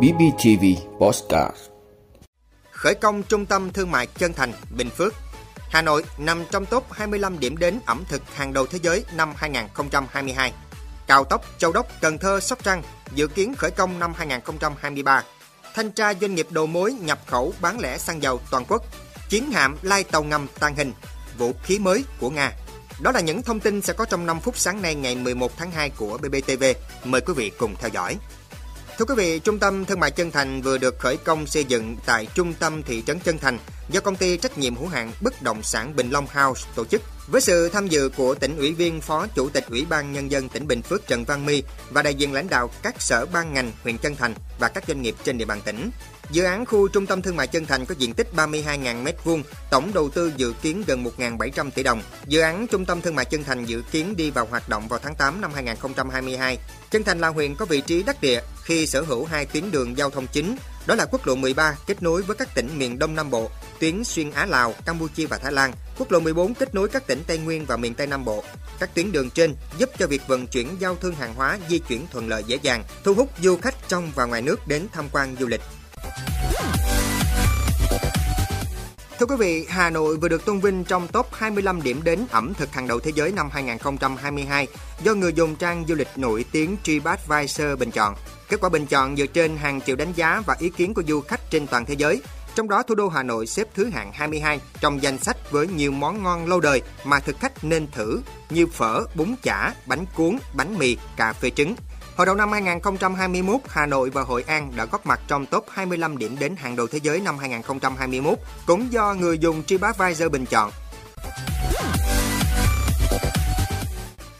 BBTV Podcast. Khởi công trung tâm thương mại Chơn Thành, Bình Phước. Hà Nội nằm trong top 25 điểm đến ẩm thực hàng đầu thế giới năm 2022. Cao tốc Châu Đốc, Cần Thơ, Sóc Trăng dự kiến khởi công năm 2023. Thanh tra doanh nghiệp đầu mối nhập khẩu bán lẻ xăng dầu toàn quốc. Chiến hạm lai tàu ngầm tàng hình, vũ khí mới của Nga. Đó là những thông tin sẽ có trong 5 phút sáng nay ngày 11 tháng 2 của BBTV. Mời quý vị cùng theo dõi. Thưa quý vị, Trung tâm Thương mại Chơn Thành vừa được khởi công xây dựng tại trung tâm thị trấn Chơn Thành do công ty trách nhiệm hữu hạn bất động sản Bình Long House tổ chức, với sự tham dự của tỉnh ủy viên, phó chủ tịch Ủy ban Nhân dân tỉnh Bình Phước Trần Văn My và đại diện lãnh đạo các sở ban ngành huyện Chơn Thành và các doanh nghiệp trên địa bàn tỉnh. Dự án khu trung tâm thương mại Chơn Thành có diện tích 32.000 m2, tổng đầu tư dự kiến gần 1.700 tỷ đồng. Dự án trung tâm thương mại Chơn Thành dự kiến đi vào hoạt động vào tháng 8 năm 2022. Chơn Thành là huyện có vị trí đắc địa khi sở hữu hai tuyến đường giao thông chính, đó là quốc lộ 13 kết nối với các tỉnh miền Đông Nam Bộ, tuyến xuyên Á Lào, Campuchia và Thái Lan, quốc lộ 14 kết nối các tỉnh Tây Nguyên và miền Tây Nam Bộ. Các tuyến đường trên giúp cho việc vận chuyển giao thương hàng hóa di chuyển thuận lợi dễ dàng, thu hút du khách trong và ngoài nước đến tham quan du lịch. Thưa quý vị, Hà Nội vừa được tôn vinh trong top 25 điểm đến ẩm thực hàng đầu thế giới năm 2022 do người dùng trang du lịch nổi tiếng TripAdvisor bình chọn. Kết quả bình chọn dựa trên hàng triệu đánh giá và ý kiến của du khách trên toàn thế giới. Trong đó, thủ đô Hà Nội xếp thứ hạng 22 trong danh sách với nhiều món ngon lâu đời mà thực khách nên thử như phở, bún chả, bánh cuốn, bánh mì, cà phê trứng. Hồi đầu năm 2021, Hà Nội và Hội An đã góp mặt trong top 25 điểm đến hàng đầu thế giới năm 2021, cũng do người dùng TripAdvisor bình chọn.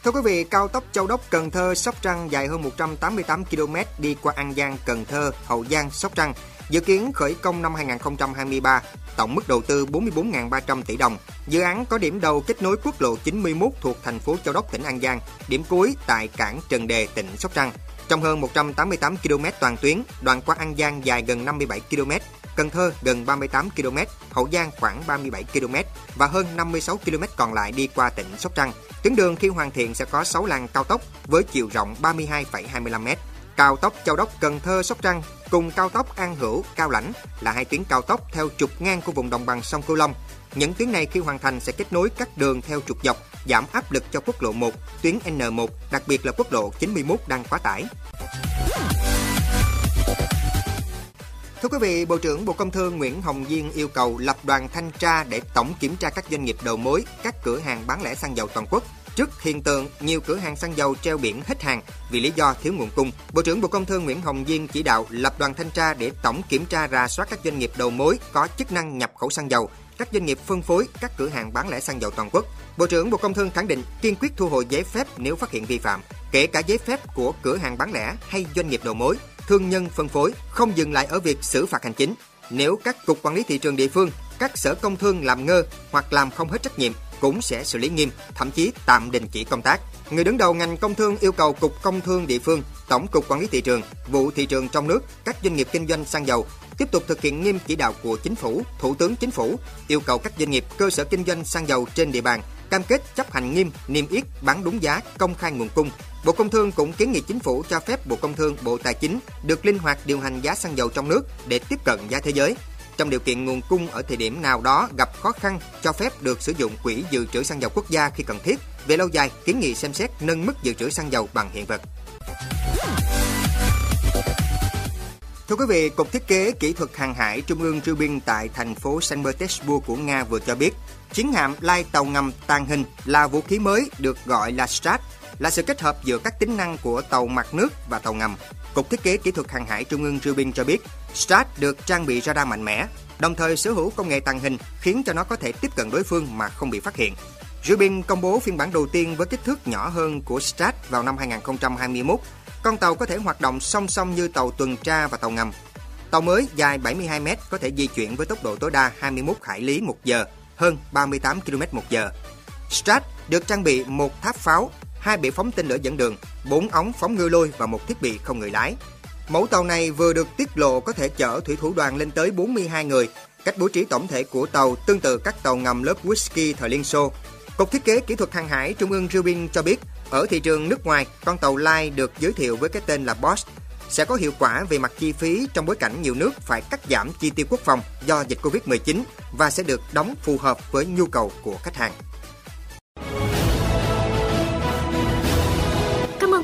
Thưa quý vị, cao tốc Châu Đốc, Cần Thơ, Sóc Trăng dài hơn 188 km đi qua An Giang, Cần Thơ, Hậu Giang, Sóc Trăng, dự kiến khởi công năm 2023, tổng mức đầu tư 44.300 tỷ đồng. Dự án có điểm đầu kết nối quốc lộ 91 thuộc thành phố Châu Đốc, tỉnh An Giang, điểm cuối tại cảng Trần Đề, tỉnh Sóc Trăng. Trong hơn 188 km toàn tuyến, đoạn qua An Giang dài gần 57 km, Cần Thơ gần 38 km, Hậu Giang khoảng 37 km và hơn 56 km còn lại đi qua tỉnh Sóc Trăng. Tuyến đường khi hoàn thiện sẽ có 6 làn cao tốc với chiều rộng 32,25 m. Cao tốc Châu Đốc, Cần Thơ, Sóc Trăng cùng cao tốc An Hữu, Cao Lãnh là hai tuyến cao tốc theo trục ngang của vùng đồng bằng sông Cửu Long. Những tuyến này khi hoàn thành sẽ kết nối các đường theo trục dọc, giảm áp lực cho quốc lộ 1, tuyến N1, đặc biệt là quốc lộ 91 đang quá tải. Thưa quý vị, Bộ trưởng Bộ Công Thương Nguyễn Hồng Diên yêu cầu lập đoàn thanh tra để tổng kiểm tra các doanh nghiệp đầu mối, các cửa hàng bán lẻ xăng dầu toàn quốc. Trước hiện tượng nhiều cửa hàng xăng dầu treo biển hết hàng vì lý do thiếu nguồn cung, Bộ trưởng Bộ Công Thương Nguyễn Hồng Diên chỉ đạo lập đoàn thanh tra để tổng kiểm tra rà soát các doanh nghiệp đầu mối có chức năng nhập khẩu xăng dầu, các doanh nghiệp phân phối, các cửa hàng bán lẻ xăng dầu toàn quốc. Bộ trưởng Bộ Công Thương khẳng định kiên quyết thu hồi giấy phép nếu phát hiện vi phạm, kể cả giấy phép của cửa hàng bán lẻ hay doanh nghiệp đầu mối, thương nhân phân phối, không dừng lại ở việc xử phạt hành chính. Nếu các cục quản lý thị trường địa phương, các sở công thương làm ngơ hoặc làm không hết trách nhiệm, cũng sẽ xử lý nghiêm, thậm chí tạm đình chỉ công tác. Người đứng đầu ngành công thương yêu cầu Cục Công Thương địa phương, Tổng cục Quản lý thị trường, Vụ thị trường trong nước, các doanh nghiệp kinh doanh xăng dầu tiếp tục thực hiện nghiêm chỉ đạo của Chính phủ, Thủ tướng Chính phủ, yêu cầu các doanh nghiệp, cơ sở kinh doanh xăng dầu trên địa bàn cam kết chấp hành nghiêm, niêm yết, bán đúng giá, công khai nguồn cung. Bộ Công Thương cũng kiến nghị Chính phủ cho phép Bộ Công Thương, Bộ Tài chính được linh hoạt điều hành giá xăng dầu trong nước để tiếp cận giá thế giới. Trong điều kiện nguồn cung ở thời điểm nào đó gặp khó khăn, cho phép được sử dụng quỹ dự trữ xăng dầu quốc gia khi cần thiết. Về lâu dài, kiến nghị xem xét nâng mức dự trữ xăng dầu bằng hiện vật. Thưa quý vị, Cục Thiết kế Kỹ thuật Hàng hải Trung ương Rubin tại thành phố Saint Petersburg của Nga vừa cho biết, chiến hạm lai tàu ngầm tàng hình là vũ khí mới được gọi là Strat, là sự kết hợp giữa các tính năng của tàu mặt nước và tàu ngầm. Cục Thiết kế Kỹ thuật Hàng hải Trung ương Rubin cho biết, Strat được trang bị radar mạnh mẽ, đồng thời sở hữu công nghệ tàng hình khiến cho nó có thể tiếp cận đối phương mà không bị phát hiện. Rubin công bố phiên bản đầu tiên với kích thước nhỏ hơn của Strat vào năm 2021. Con tàu có thể hoạt động song song như tàu tuần tra và tàu ngầm. Tàu mới dài 72 m có thể di chuyển với tốc độ tối đa 21 hải lý một giờ, hơn 38 km một giờ. Strat được trang bị một tháp pháo, 2 bệ phóng tên lửa dẫn đường, 4 ống phóng ngư lôi và một thiết bị không người lái. Mẫu tàu này vừa được tiết lộ có thể chở thủy thủ đoàn lên tới 42 người. Cách bố trí tổng thể của tàu tương tự các tàu ngầm lớp Whiskey thời Liên Xô. Cục Thiết kế Kỹ thuật Hàng hải Trung ương Rubin cho biết, ở thị trường nước ngoài, con tàu lai được giới thiệu với cái tên là Boss. sẽ có hiệu quả về mặt chi phí trong bối cảnh nhiều nước phải cắt giảm chi tiêu quốc phòng do dịch Covid-19 và sẽ được đóng phù hợp với nhu cầu của khách hàng. Cảm ơn